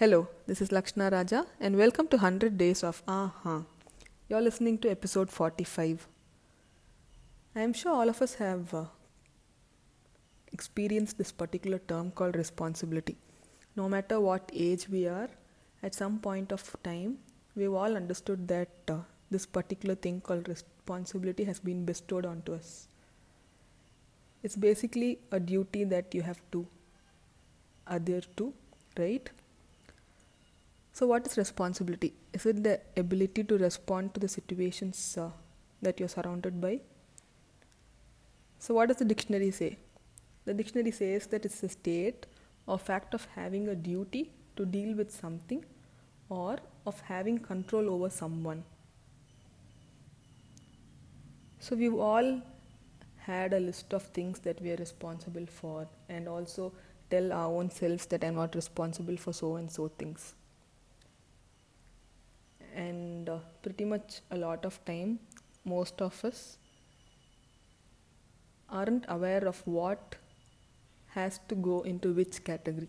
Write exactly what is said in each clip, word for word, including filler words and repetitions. Hello, this is Lakshna Raja and welcome to one hundred days of aha. You're listening to episode forty-five. I am sure all of us have uh, experienced this particular term called responsibility. No matter what age we are, at some point of time, we've all understood that uh, this particular thing called responsibility has been bestowed onto us. It's basically a duty that you have to adhere to, right? So what is responsibility? Is it the ability to respond to the situations uh, that you're surrounded by? So what does the dictionary say? The dictionary says that it's the state or fact of having a duty to deal with something or of having control over someone. So we've all had a list of things that we are responsible for and also tell our own selves that I'm not responsible for so and so things. And uh, pretty much a lot of time, most of us aren't aware of what has to go into which category.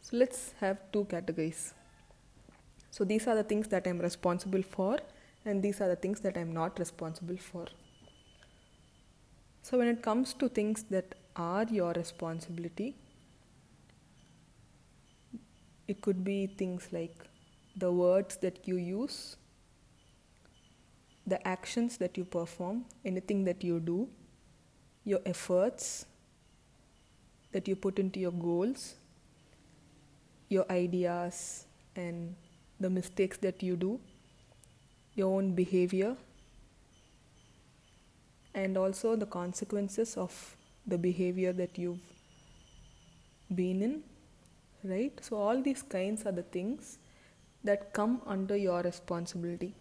So let's have two categories. So these are the things that I'm responsible for, and these are the things that I'm not responsible for. So when it comes to things that are your responsibility, it could be things like the words that you use, the actions that you perform, anything that you do, your efforts that you put into your goals, your ideas and the mistakes that you do, your own behavior, and also the consequences of the behavior that you've been in, right? So all these kinds are the things that come under your responsibility.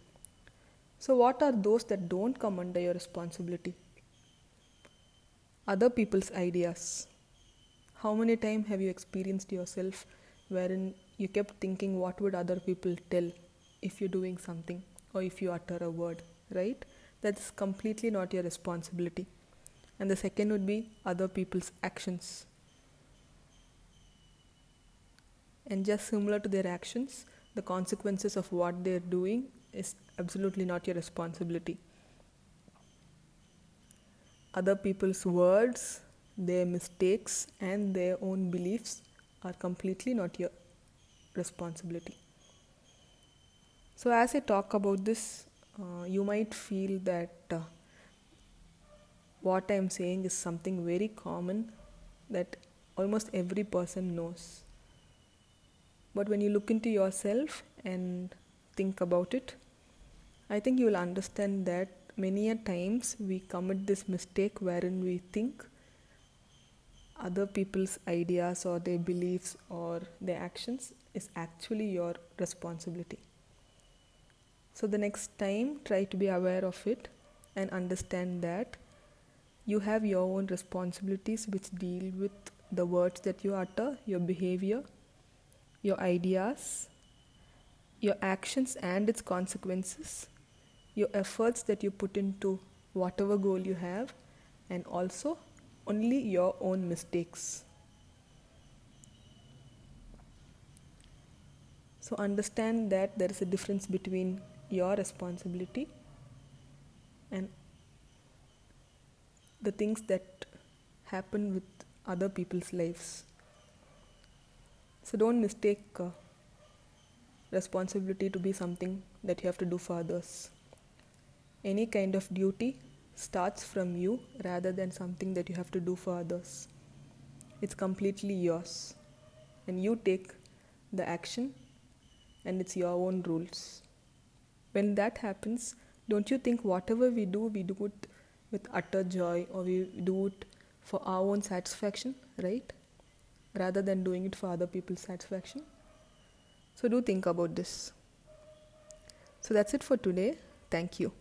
So what are those that don't come under your responsibility? Other people's ideas. How many times have you experienced yourself wherein you kept thinking what would other people tell if you're doing something or if you utter a word, right? That's completely not your responsibility. And the second would be other people's actions. And just similar to their actions, the consequences of what they're doing is absolutely not your responsibility. Other people's words, their mistakes, and their own beliefs are completely not your responsibility. So as I talk about this, uh, you might feel that uh, what I'm saying is something very common that almost every person knows. But when you look into yourself and think about it, I think you will understand that many a times we commit this mistake wherein we think other people's ideas or their beliefs or their actions is actually your responsibility. So the next time, try to be aware of it and understand that you have your own responsibilities which deal with the words that you utter, your behavior, your ideas, your actions and its consequences, your efforts that you put into whatever goal you have, and also only your own mistakes. So understand that there is a difference between your responsibility and the things that happen with other people's lives. So don't mistake uh, responsibility to be something that you have to do for others. Any kind of duty starts from you rather than something that you have to do for others. It's completely yours, and you take the action, and it's your own rules. When that happens, don't you think whatever we do, we do it with utter joy, or we do it for our own satisfaction, right? Rather than doing it for other people's satisfaction. So do think about this. So that's it for today. Thank you.